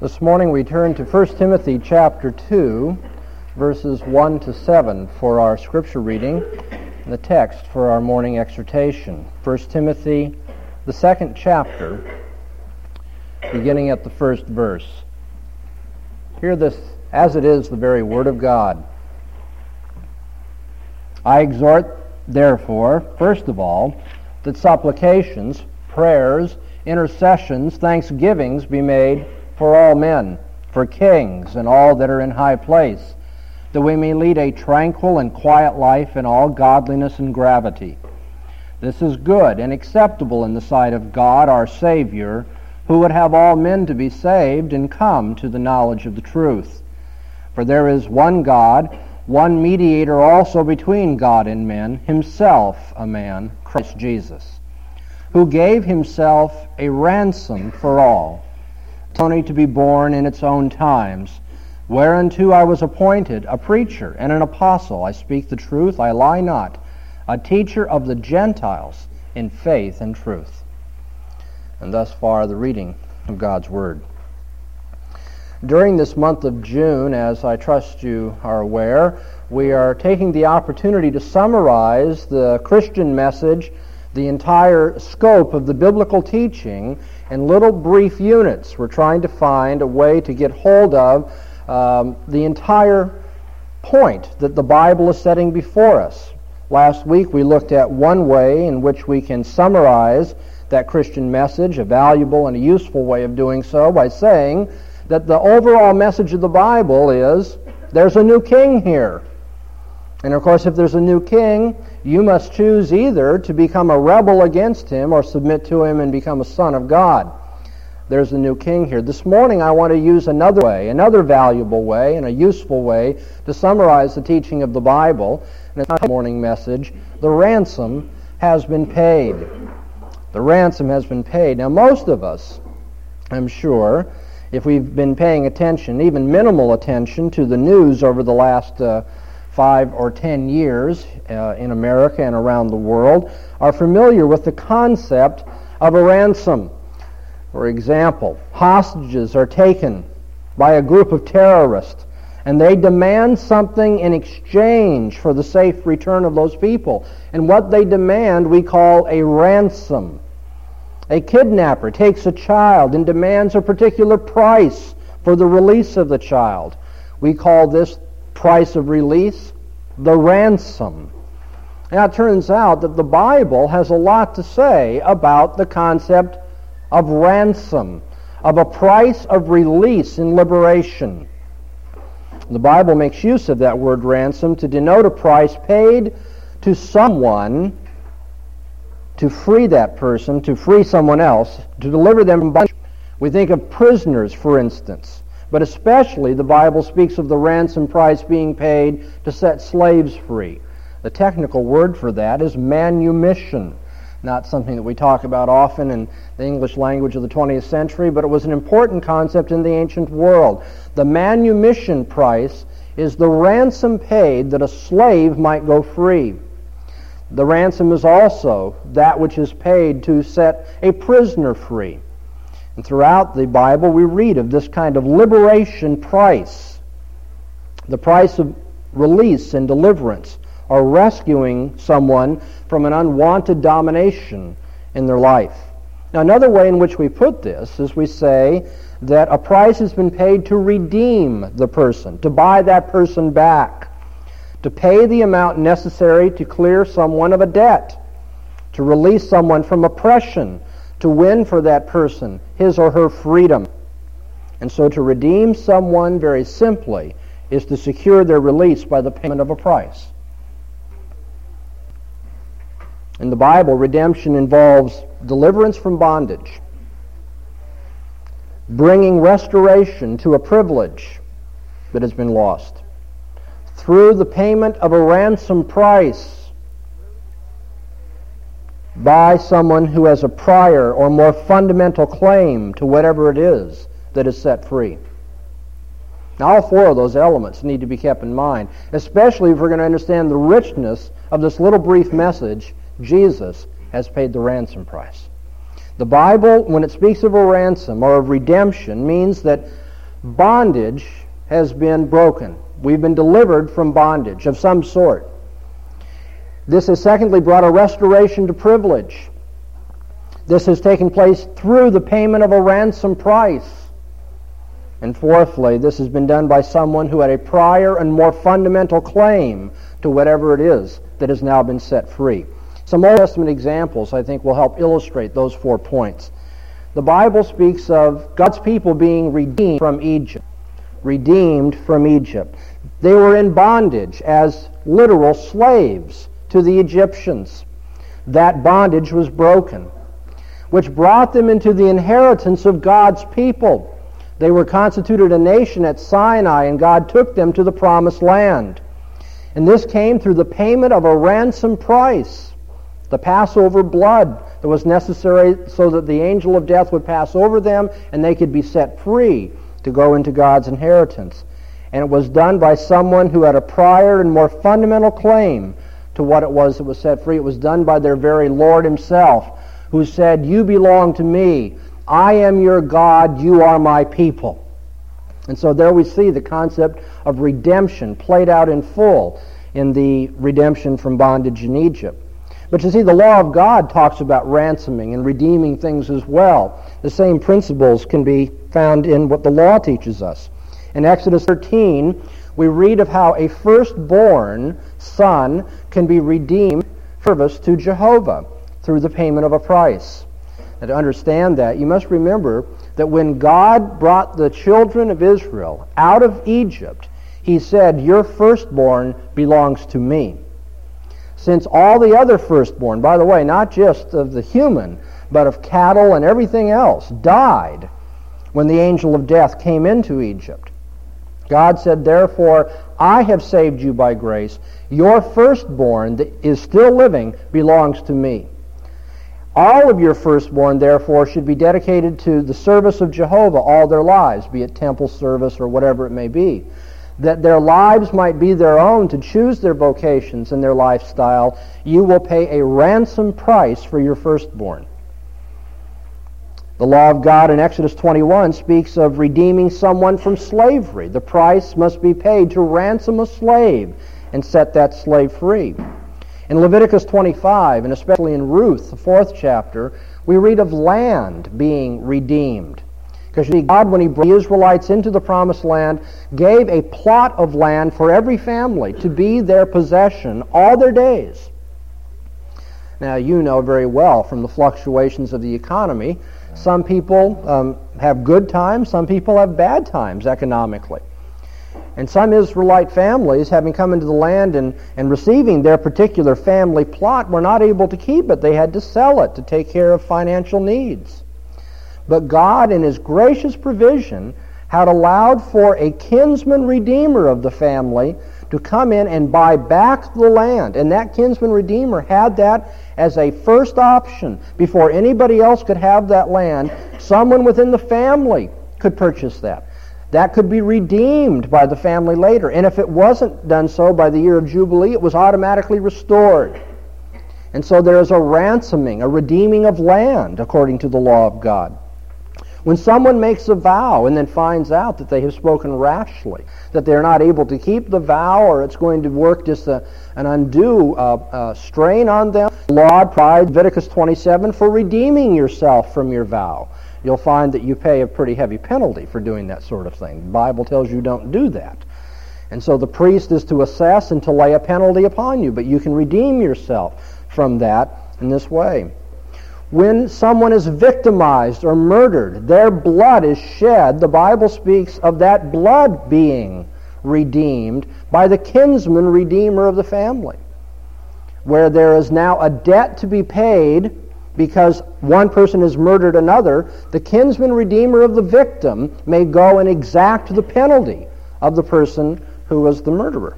This morning we turn to 1 Timothy chapter 2, verses 1 to 7 for our scripture reading, and the text for our morning exhortation. 1 Timothy, the second chapter, beginning at the first verse. Hear this, as it is the very word of God. I exhort, therefore, first of all, that supplications, prayers, intercessions, thanksgivings be made for all men, for kings and all that are in high place, that we may lead a tranquil and quiet life in all godliness and gravity. This is good and acceptable in the sight of God our Savior, who would have all men to be saved and come to the knowledge of the truth. For there is one God, one mediator also between God and men, himself a man, Christ Jesus, who gave himself a ransom for all, only to be born in its own times, whereunto I was appointed a preacher and an apostle. I speak the truth, I lie not, a teacher of the Gentiles in faith and truth. And thus far the reading of God's Word. During this month of June, as I trust you are aware, we are taking the opportunity to summarize the Christian message, the entire scope of the biblical teaching, in little brief units. We're trying to find a way to get hold of the entire point that the Bible is setting before us. Last week we looked at one way in which we can summarize that Christian message, a valuable and a useful way of doing so, by saying that the overall message of the Bible is, there's a new king here. And of course, if there's a new king, you must choose either to become a rebel against him or submit to him and become a son of God. There's a new king here. This morning I want to use another way, another valuable way and a useful way to summarize the teaching of the Bible. And it's my morning message, the ransom has been paid. The ransom has been paid. Now most of us, I'm sure, if we've been paying attention, even minimal attention to the news over the last 5 or 10 years in America and around the world, are familiar with the concept of a ransom. For example, hostages are taken by a group of terrorists and they demand something in exchange for the safe return of those people. And what they demand we call a ransom. A kidnapper takes a child and demands a particular price for the release of the child. We call this price of release, the ransom. Now it turns out that the Bible has a lot to say about the concept of ransom, of a price of release in liberation. The Bible makes use of that word ransom to denote a price paid to someone to free that person, to free someone else, to deliver them from bondage. We think of prisoners, for instance. But especially the Bible speaks of the ransom price being paid to set slaves free. The technical word for that is manumission. Not something that we talk about often in the English language of the 20th century, but it was an important concept in the ancient world. The manumission price is the ransom paid that a slave might go free. The ransom is also that which is paid to set a prisoner free. And throughout the Bible, we read of this kind of liberation price, the price of release and deliverance, or rescuing someone from an unwanted domination in their life. Now, another way in which we put this is we say that a price has been paid to redeem the person, to buy that person back, to pay the amount necessary to clear someone of a debt, to release someone from oppression, to win for that person his or her freedom. And so to redeem someone, very simply, is to secure their release by the payment of a price. In the Bible, redemption involves deliverance from bondage, bringing restoration to a privilege that has been lost, through the payment of a ransom price, by someone who has a prior or more fundamental claim to whatever it is that is set free. Now, all four of those elements need to be kept in mind, especially if we're going to understand the richness of this little brief message, Jesus has paid the ransom price. The Bible, when it speaks of a ransom or of redemption, means that bondage has been broken. We've been delivered from bondage of some sort. This has secondly brought a restoration to privilege. This has taken place through the payment of a ransom price. And fourthly, this has been done by someone who had a prior and more fundamental claim to whatever it is that has now been set free. Some Old Testament examples, I think, will help illustrate those 4 points. The Bible speaks of God's people being redeemed from Egypt. Redeemed from Egypt. They were in bondage as literal slaves to the Egyptians. That bondage was broken, which brought them into the inheritance of God's people. They were constituted a nation at Sinai, and God took them to the promised land. And this came through the payment of a ransom price, the Passover blood that was necessary so that the angel of death would pass over them and they could be set free to go into God's inheritance. And it was done by someone who had a prior and more fundamental claim to what it was that was set free. It was done by their very Lord himself, who said, "You belong to me. I am your God. You are my people." And so there we see the concept of redemption played out in full in the redemption from bondage in Egypt. But you see, the law of God talks about ransoming and redeeming things as well. The same principles can be found in what the law teaches us. In Exodus 13, we read of how a firstborn son can be redeemed for service to Jehovah through the payment of a price. And to understand that, you must remember that when God brought the children of Israel out of Egypt, he said, "Your firstborn belongs to me." Since all the other firstborn, by the way, not just of the human, but of cattle and everything else, died when the angel of death came into Egypt. God said, "Therefore, I have saved you by grace. Your firstborn that is still living belongs to me. All of your firstborn, therefore, should be dedicated to the service of Jehovah all their lives," be it temple service or whatever it may be, that their lives might be their own to choose their vocations and their lifestyle. You will pay a ransom price for your firstborn. The law of God in Exodus 21 speaks of redeeming someone from slavery. The price must be paid to ransom a slave and set that slave free. In Leviticus 25, and especially in Ruth, the 4th chapter, we read of land being redeemed. Because you see, God, when he brought the Israelites into the promised land, gave a plot of land for every family to be their possession all their days. Now, you know very well from the fluctuations of the economy, some people have good times, some people have bad times economically. And some Israelite families, having come into the land and receiving their particular family plot, were not able to keep it. They had to sell it to take care of financial needs. But God, in his gracious provision, had allowed for a kinsman redeemer of the family to come in and buy back the land. And that kinsman redeemer had that as a first option. Before anybody else could have that land, someone within the family could purchase that. That could be redeemed by the family later. And if it wasn't done so by the year of Jubilee, it was automatically restored. And so there is a ransoming, a redeeming of land, according to the law of God. When someone makes a vow and then finds out that they have spoken rashly, that they're not able to keep the vow or it's going to work just an undue strain on them, the law provides Leviticus 27 for redeeming yourself from your vow. You'll find that you pay a pretty heavy penalty for doing that sort of thing. The Bible tells you don't do that. And so the priest is to assess and to lay a penalty upon you, but you can redeem yourself from that in this way. When someone is victimized or murdered, their blood is shed. The Bible speaks of that blood being redeemed by the kinsman redeemer of the family, where there is now a debt to be paid because one person has murdered another. The kinsman redeemer of the victim may go and exact the penalty of the person who was the murderer.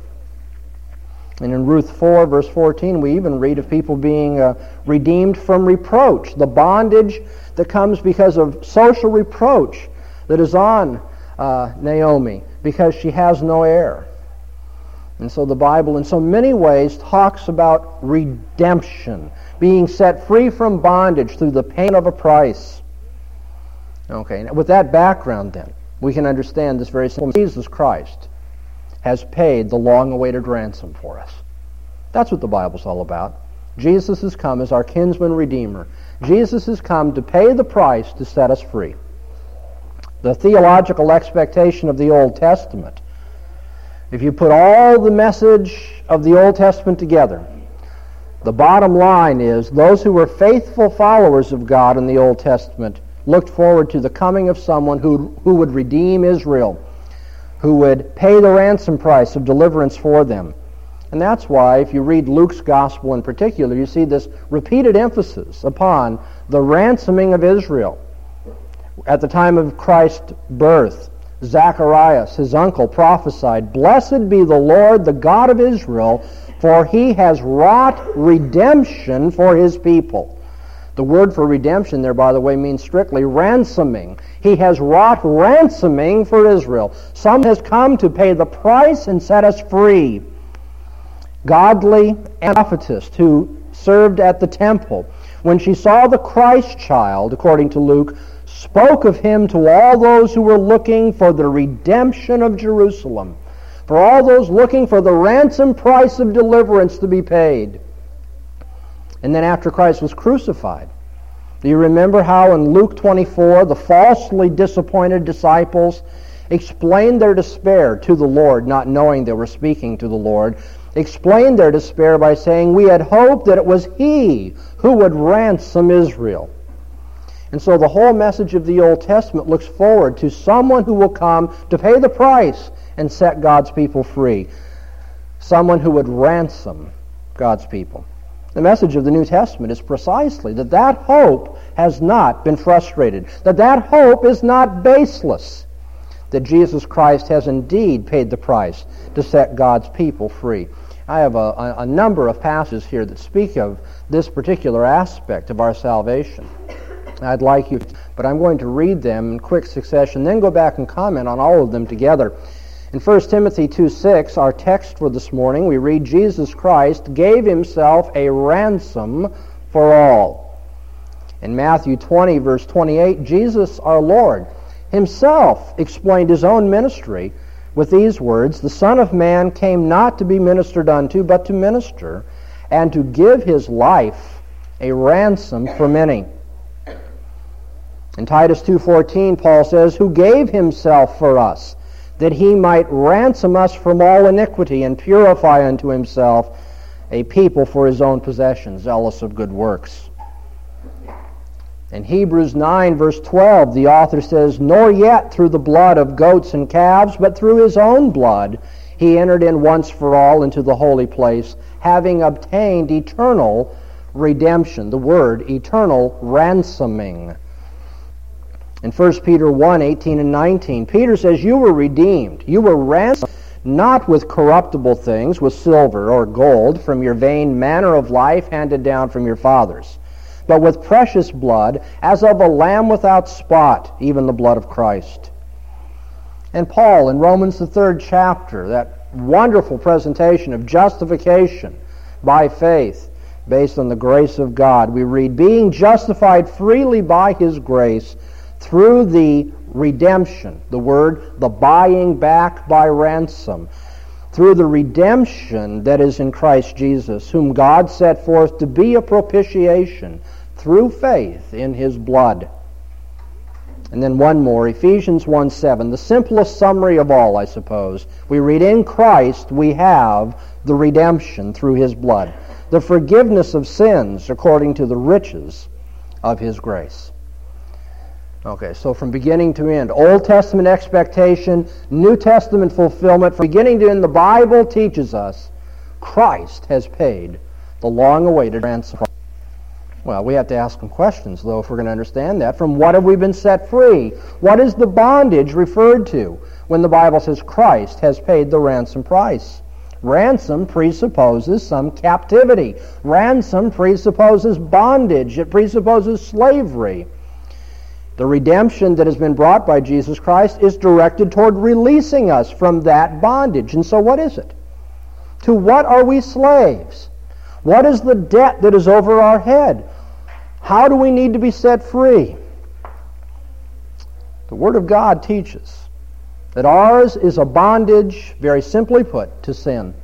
And in Ruth 4, verse 14, we even read of people being redeemed from reproach, the bondage that comes because of social reproach that is on Naomi because she has no heir. And so the Bible in so many ways talks about redemption, being set free from bondage through the payment of a price. Okay, with that background then, we can understand this very simple. Jesus Christ has paid the long-awaited ransom for us. That's what the Bible's all about. Jesus has come as our kinsman redeemer. Jesus has come to pay the price to set us free. The theological expectation of the Old Testament, if you put all the message of the Old Testament together, the bottom line is those who were faithful followers of God in the Old Testament looked forward to the coming of someone who would redeem Israel, who would pay the ransom price of deliverance for them. And that's why, if you read Luke's gospel in particular, you see this repeated emphasis upon the ransoming of Israel. At the time of Christ's birth, Zacharias, his uncle, prophesied, "Blessed be the Lord, the God of Israel, for he has wrought redemption for his people." The word for redemption there, by the way, means strictly ransoming. He has wrought ransoming for Israel. Someone has come to pay the price and set us free. Godly prophetess who served at the temple, when she saw the Christ child, according to Luke, spoke of him to all those who were looking for the redemption of Jerusalem, for all those looking for the ransom price of deliverance to be paid. And then after Christ was crucified, do you remember how in Luke 24, the falsely disappointed disciples explained their despair to the Lord, not knowing they were speaking to the Lord, explained their despair by saying, "We had hoped that it was he who would ransom Israel." And so the whole message of the Old Testament looks forward to someone who will come to pay the price and set God's people free, someone who would ransom God's people. The message of the New Testament is precisely that that hope has not been frustrated, that that hope is not baseless, that Jesus Christ has indeed paid the price to set God's people free. I have a number of passages here that speak of this particular aspect of our salvation. I'd like you to, but I'm going to read them in quick succession, then go back and comment on all of them together. In 1 Timothy 2:6, our text for this morning, we read, "Jesus Christ gave himself a ransom for all." In Matthew 20, verse 28, Jesus our Lord himself explained his own ministry with these words, "The Son of Man came not to be ministered unto, but to minister, and to give his life a ransom for many." In Titus 2:14, Paul says, "Who gave himself for us, that he might ransom us from all iniquity and purify unto himself a people for his own possession, zealous of good works." In Hebrews 9, verse 12, the author says, "Nor yet through the blood of goats and calves, but through his own blood, he entered in once for all into the holy place, having obtained eternal redemption." The word, eternal ransoming. In 1 Peter 1, 18 and 19, Peter says, "You were redeemed, you were ransomed, not with corruptible things, with silver or gold, from your vain manner of life handed down from your fathers, but with precious blood, as of a lamb without spot, even the blood of Christ." And Paul, in Romans, the 3rd chapter, that wonderful presentation of justification by faith, based on the grace of God, we read, "Being justified freely by his grace through the redemption," the word, the buying back by ransom, "through the redemption that is in Christ Jesus, whom God set forth to be a propitiation through faith in his blood." And then one more, Ephesians 1:7, the simplest summary of all, I suppose. We read, "In Christ we have the redemption through his blood, the forgiveness of sins according to the riches of his grace." Okay, so from beginning to end, Old Testament expectation, New Testament fulfillment. From beginning to end, the Bible teaches us Christ has paid the long-awaited ransom. Well, we have to ask some questions, though, if we're going to understand that. From what have we been set free? What is the bondage referred to when the Bible says Christ has paid the ransom price? Ransom presupposes some captivity. Ransom presupposes bondage. It presupposes slavery. The redemption that has been brought by Jesus Christ is directed toward releasing us from that bondage. And so what is it? To what are we slaves? What is the debt that is over our head? How do we need to be set free? The Word of God teaches that ours is a bondage, very simply put, to sin.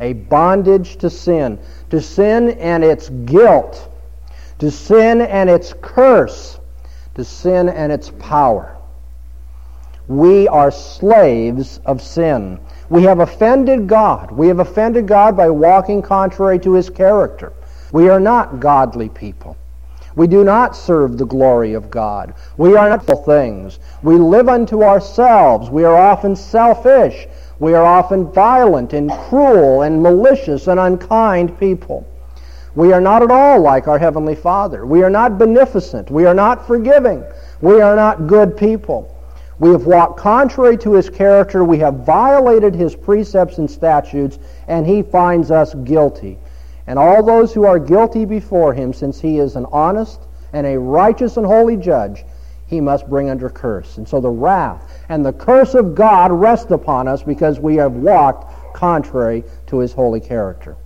A bondage to sin. To sin and its guilt. To sin and its curse. To sin and its power. We are slaves of sin. We have offended God. We have offended God by walking contrary to His character. We are not godly people. We do not serve the glory of God. We are not full things. We live unto ourselves. We are often selfish. We are often violent and cruel and malicious and unkind people. We are not at all like our Heavenly Father. We are not beneficent. We are not forgiving. We are not good people. We have walked contrary to His character. We have violated His precepts and statutes, and He finds us guilty. And all those who are guilty before Him, since He is an honest and a righteous and holy judge, He must bring under curse. And so the wrath and the curse of God rest upon us because we have walked contrary to His holy character.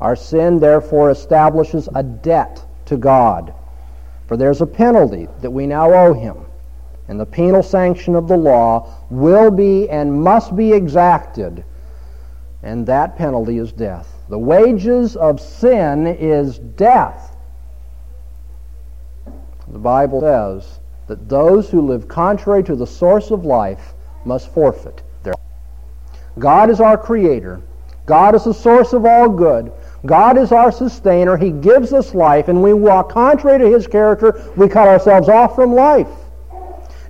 Our sin, therefore, establishes a debt to God, for there's a penalty that we now owe Him. And the penal sanction of the law will be and must be exacted, and that penalty is death. The wages of sin is death. The Bible says that those who live contrary to the source of life must forfeit their life. God is our Creator. God is the source of all good. God is our sustainer. He gives us life, and we walk contrary to His character. We cut ourselves off from life.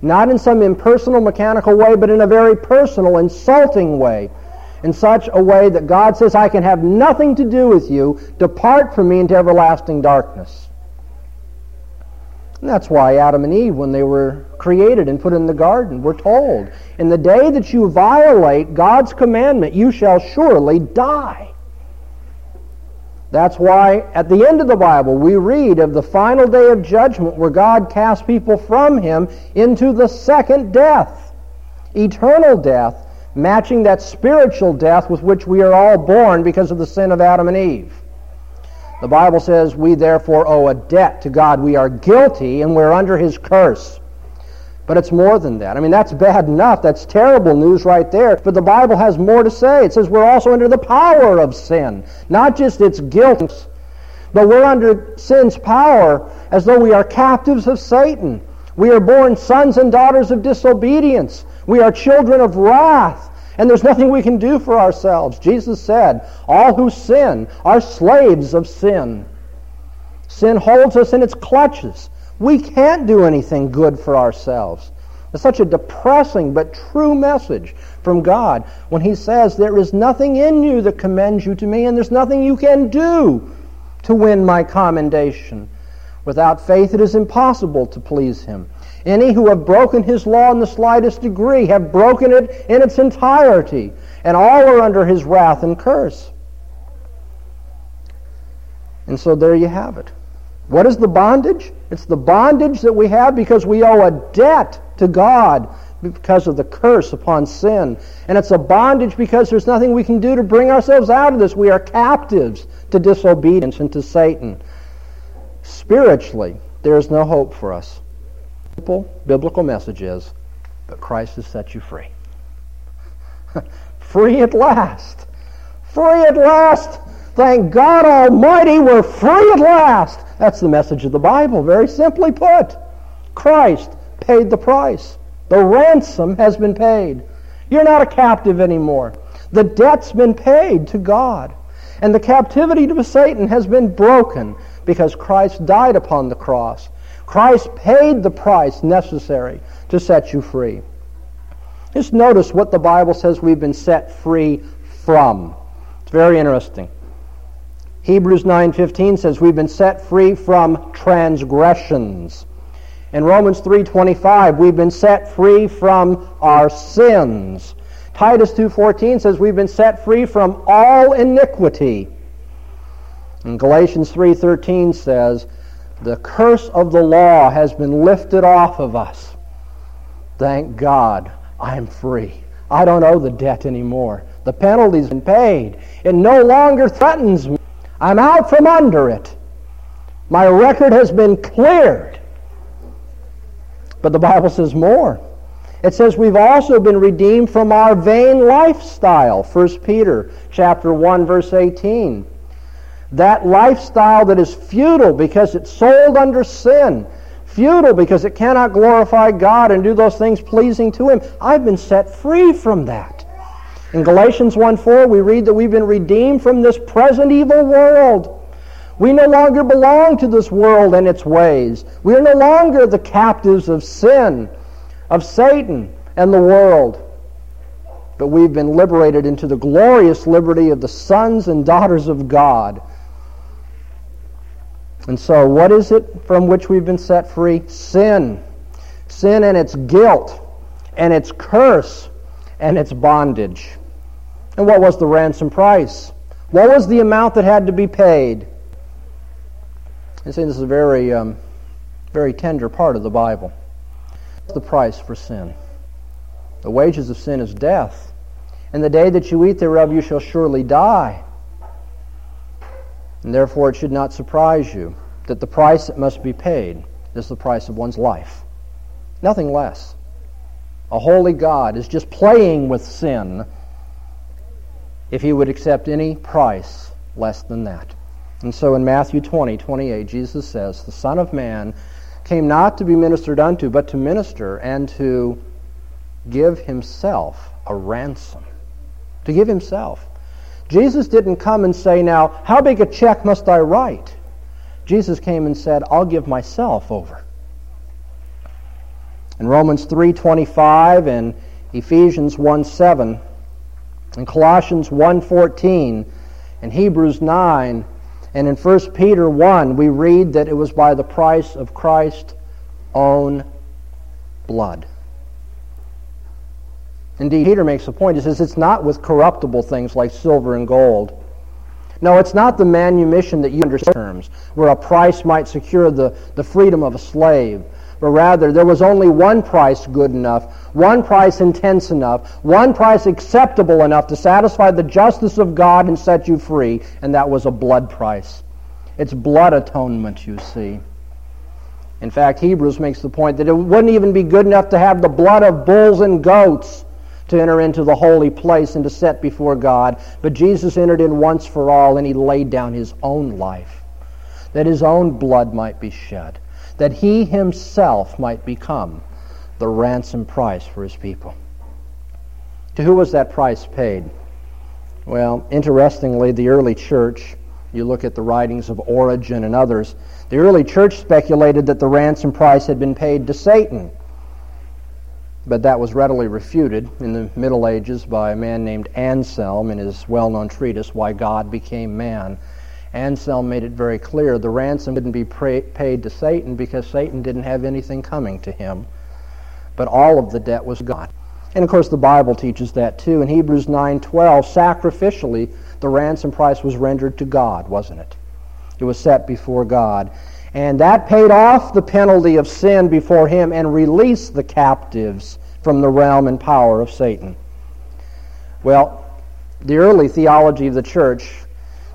Not in some impersonal, mechanical way, but in a very personal, insulting way. In such a way that God says, I can have nothing to do with you. Depart from me into everlasting darkness. And that's why Adam and Eve, when they were created and put in the garden, were told, in the day that you violate God's commandment, you shall surely die. That's why at the end of the Bible we read of the final day of judgment where God casts people from Him into the second death, eternal death, matching that spiritual death with which we are all born because of the sin of Adam and Eve. The Bible says we therefore owe a debt to God. We are guilty and we're under His curse. But it's more than that. I mean, that's bad enough. That's terrible news right there. But the Bible has more to say. It says we're also under the power of sin. Not just its guilt, but we're under sin's power as though we are captives of Satan. We are born sons and daughters of disobedience. We are children of wrath. And there's nothing we can do for ourselves. Jesus said, all who sin are slaves of sin. Sin holds us in its clutches. We can't do anything good for ourselves. It's such a depressing but true message from God when He says, there is nothing in you that commends you to me, and there's nothing you can do to win my commendation. Without faith it is impossible to please Him. Any who have broken His law in the slightest degree have broken it in its entirety, and all are under His wrath and curse. And so there you have it. What is the bondage? It's the bondage that we have because we owe a debt to God because of the curse upon sin. And it's a bondage because there's nothing we can do to bring ourselves out of this. We are captives to disobedience and to Satan. Spiritually, there is no hope for us. The simple biblical message is, but Christ has set you free. Free at last. Free at last. Thank God Almighty, we're free at last. That's the message of the Bible, very simply put. Christ paid the price. The ransom has been paid. You're not a captive anymore. The debt's been paid to God. And the captivity to Satan has been broken because Christ died upon the cross. Christ paid the price necessary to set you free. Just notice what the Bible says we've been set free from. It's very interesting. Hebrews 9:15 says we've been set free from transgressions. In Romans 3:25, we've been set free from our sins. Titus 2:14 says we've been set free from all iniquity. And Galatians 3:13 says the curse of the law has been lifted off of us. Thank God, I am free. I don't owe the debt anymore. The penalty's been paid. It no longer threatens me. I'm out from under it. My record has been cleared. But the Bible says more. It says we've also been redeemed from our vain lifestyle. 1 Peter chapter 1, verse 18. That lifestyle that is futile because it's sold under sin. Futile because it cannot glorify God and do those things pleasing to Him. I've been set free from that. In Galatians 1:4, we read that we've been redeemed from this present evil world. We no longer belong to this world and its ways. We are no longer the captives of sin, of Satan, and the world. But we've been liberated into the glorious liberty of the sons and daughters of God. And so what is it from which we've been set free? Sin. Sin and its guilt, and its curse, and its bondage. And what was the ransom price? What was the amount that had to be paid? I say this is a very, very tender part of the Bible. What's the price for sin? The wages of sin is death. And the day that you eat thereof, you shall surely die. And therefore, it should not surprise you that the price that must be paid is the price of one's life. Nothing less. A holy God is just playing with sin if He would accept any price less than that. And so in Matthew 20:28, Jesus says, "The Son of Man came not to be ministered unto, but to minister and to give Himself a ransom." To give Himself. Jesus didn't come and say, now, how big a check must I write? Jesus came and said, I'll give myself over. In Romans 3:25 and Ephesians 1:7 and Colossians 1:14 and Hebrews 9, and in 1 Peter 1, we read that it was by the price of Christ's own blood. Indeed, Peter makes a point. He says it's not with corruptible things like silver and gold. No, it's not the manumission that you understand terms, where a price might secure the freedom of a slave. But rather, there was only one price good enough, one price intense enough, one price acceptable enough to satisfy the justice of God and set you free, and that was a blood price. It's blood atonement, you see. In fact, Hebrews makes the point that it wouldn't even be good enough to have the blood of bulls and goats to enter into the holy place and to set before God. But Jesus entered in once for all, and He laid down His own life, that His own blood might be shed, that He Himself might become the ransom price for His people. To who was that price paid? Well, interestingly, the early church, you look at the writings of Origen and others, the early church speculated that the ransom price had been paid to Satan. But that was readily refuted in the Middle Ages by a man named Anselm in his well-known treatise, Why God Became Man. Anselm made it very clear the ransom didn't be paid to Satan because Satan didn't have anything coming to him, but all of the debt was God. And of course the Bible teaches that too. In Hebrews 9:12, sacrificially the ransom price was rendered to God, wasn't it? It was set before God. And that paid off the penalty of sin before Him and released the captives from the realm and power of Satan. Well, the early theology of the church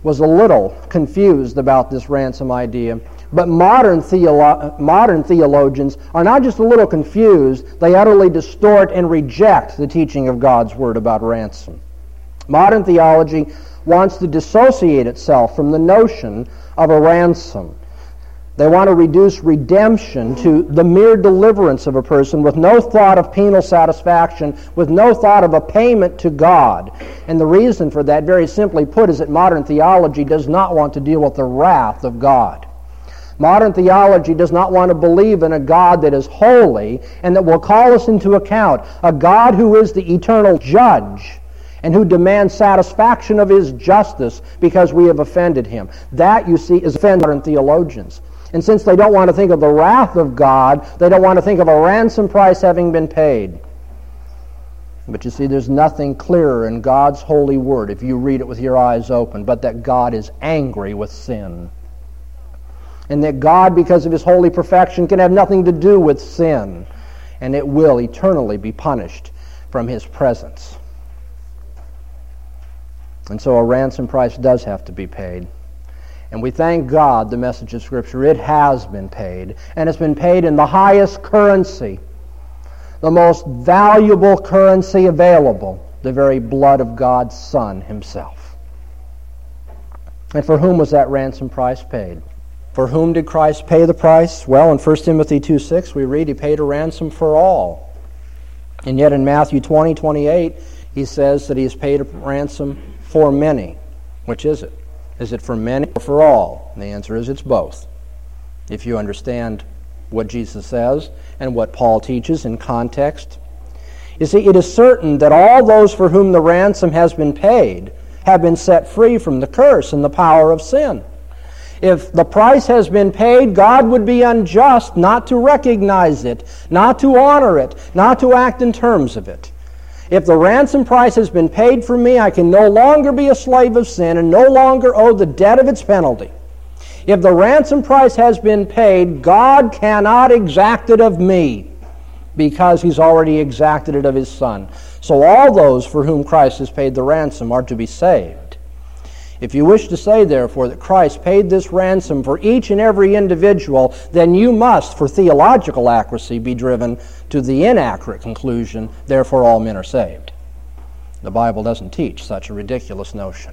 was a little confused about this ransom idea. But modern theologians are not just a little confused, they utterly distort and reject the teaching of God's Word about ransom. Modern theology wants to dissociate itself from the notion of a ransom. They want to reduce redemption to the mere deliverance of a person with no thought of penal satisfaction, with no thought of a payment to God. And the reason for that, very simply put, is that modern theology does not want to deal with the wrath of God. Modern theology does not want to believe in a God that is holy and that will call us into account, a God who is the eternal judge and who demands satisfaction of His justice because we have offended Him. That, you see, is offending modern theologians. And since they don't want to think of the wrath of God, they don't want to think of a ransom price having been paid. But you see, there's nothing clearer in God's holy word, if you read it with your eyes open, but that God is angry with sin. And that God, because of His holy perfection, can have nothing to do with sin. And it will eternally be punished from His presence. And so a ransom price does have to be paid. And we thank God, the message of Scripture, it has been paid. And it's been paid in the highest currency, the most valuable currency available, the very blood of God's Son himself. And for whom was that ransom price paid? For whom did Christ pay the price? Well, in 1 Timothy 2:6, we read he paid a ransom for all. And yet in Matthew 20:28, he says that he has paid a ransom for many. Which is it? Is it for many or for all? And the answer is it's both. If you understand what Jesus says and what Paul teaches in context. You see, it is certain that all those for whom the ransom has been paid have been set free from the curse and the power of sin. If the price has been paid, God would be unjust not to recognize it, not to honor it, not to act in terms of it. If the ransom price has been paid for me, I can no longer be a slave of sin and no longer owe the debt of its penalty. If the ransom price has been paid, God cannot exact it of me because he's already exacted it of his Son. So all those for whom Christ has paid the ransom are to be saved. If you wish to say, therefore, that Christ paid this ransom for each and every individual, then you must, for theological accuracy, be driven to the inaccurate conclusion, therefore all men are saved. The Bible doesn't teach such a ridiculous notion.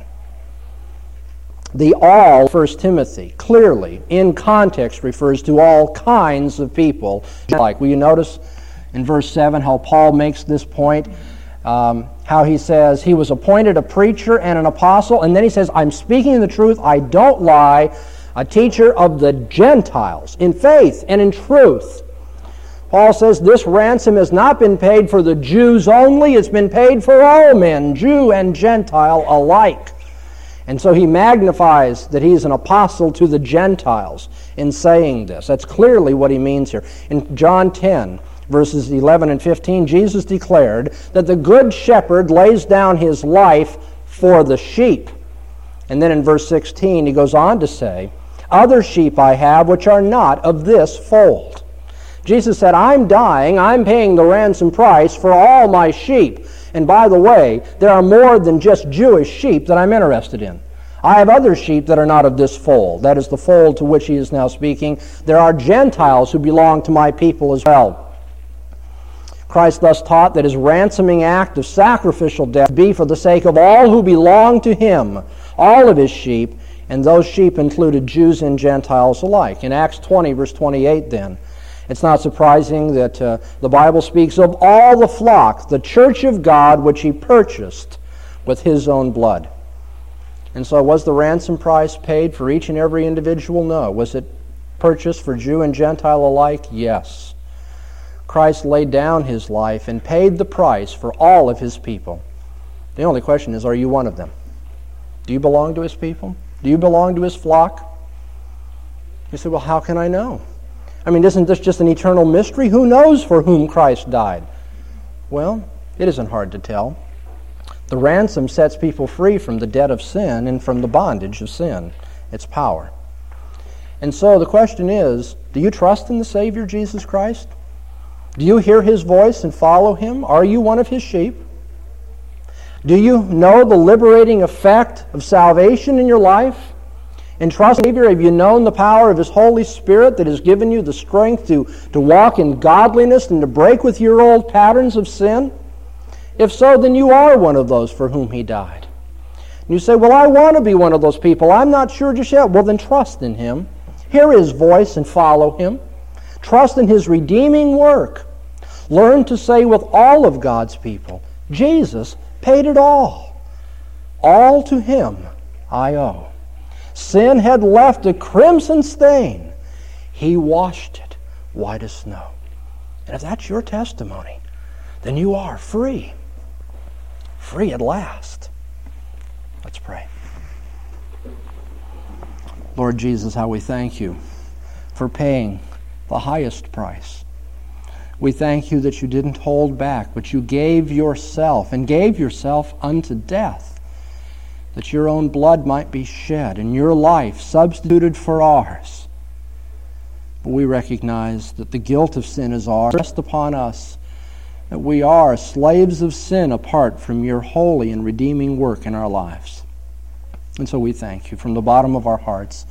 The all, 1 Timothy, clearly, in context, refers to all kinds of people. Like, will you notice in verse 7 how Paul makes this point? How he says, he was appointed a preacher and an apostle, and then he says, I'm speaking the truth, I don't lie, a teacher of the Gentiles, in faith and in truth. Paul says this ransom has not been paid for the Jews only, it's been paid for all men, Jew and Gentile alike. And so he magnifies that he's an apostle to the Gentiles in saying this. That's clearly what he means here. In John 10, verses 11 and 15, Jesus declared that the good shepherd lays down his life for the sheep. And then in verse 16, he goes on to say, "Other sheep I have which are not of this fold." Jesus said, I'm dying, I'm paying the ransom price for all my sheep. And by the way, there are more than just Jewish sheep that I'm interested in. I have other sheep that are not of this fold. That is the fold to which he is now speaking. There are Gentiles who belong to my people as well. Christ thus taught that his ransoming act of sacrificial death be for the sake of all who belong to him, all of his sheep, and those sheep included Jews and Gentiles alike. In Acts 20, verse 28 then, it's not surprising that the Bible speaks of all the flock, the church of God, which he purchased with his own blood. And so was the ransom price paid for each and every individual? No. Was it purchased for Jew and Gentile alike? Yes. Christ laid down his life and paid the price for all of his people. The only question is, are you one of them? Do you belong to his people? Do you belong to his flock? You say, well, how can I know? I mean, isn't this just an eternal mystery? Who knows for whom Christ died? Well, it isn't hard to tell. The ransom sets people free from the debt of sin and from the bondage of sin, its power. And so the question is, do you trust in the Savior Jesus Christ? Do you hear his voice and follow him? Are you one of his sheep? Do you know the liberating effect of salvation in your life? And trust the Savior, have you known the power of his Holy Spirit that has given you the strength to walk in godliness and to break with your old patterns of sin? If so, then you are one of those for whom he died. And you say, well, I want to be one of those people. I'm not sure just yet. Well, then trust in him. Hear his voice and follow him. Trust in his redeeming work. Learn to say with all of God's people, Jesus paid it all. All to him I owe. Sin had left a crimson stain. He washed it white as snow. And if that's your testimony, then you are free. Free at last. Let's pray. Lord Jesus, how we thank you for paying the highest price. We thank you that you didn't hold back, but you gave yourself and gave yourself unto death, that your own blood might be shed and your life substituted for ours. But we recognize that the guilt of sin is ours, rest upon us, that we are slaves of sin apart from your holy and redeeming work in our lives. And so we thank you from the bottom of our hearts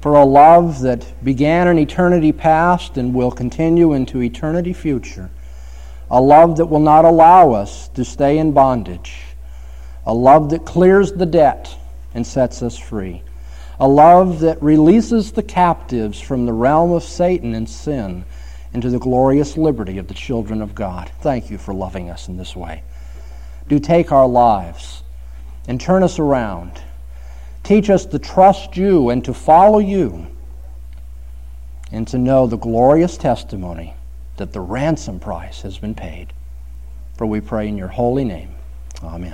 for a love that began in eternity past and will continue into eternity future, a love that will not allow us to stay in bondage, a love that clears the debt and sets us free, a love that releases the captives from the realm of Satan and sin into the glorious liberty of the children of God. Thank you for loving us in this way. Do take our lives and turn us around. Teach us to trust you and to follow you and to know the glorious testimony that the ransom price has been paid. For we pray in your holy name. Amen.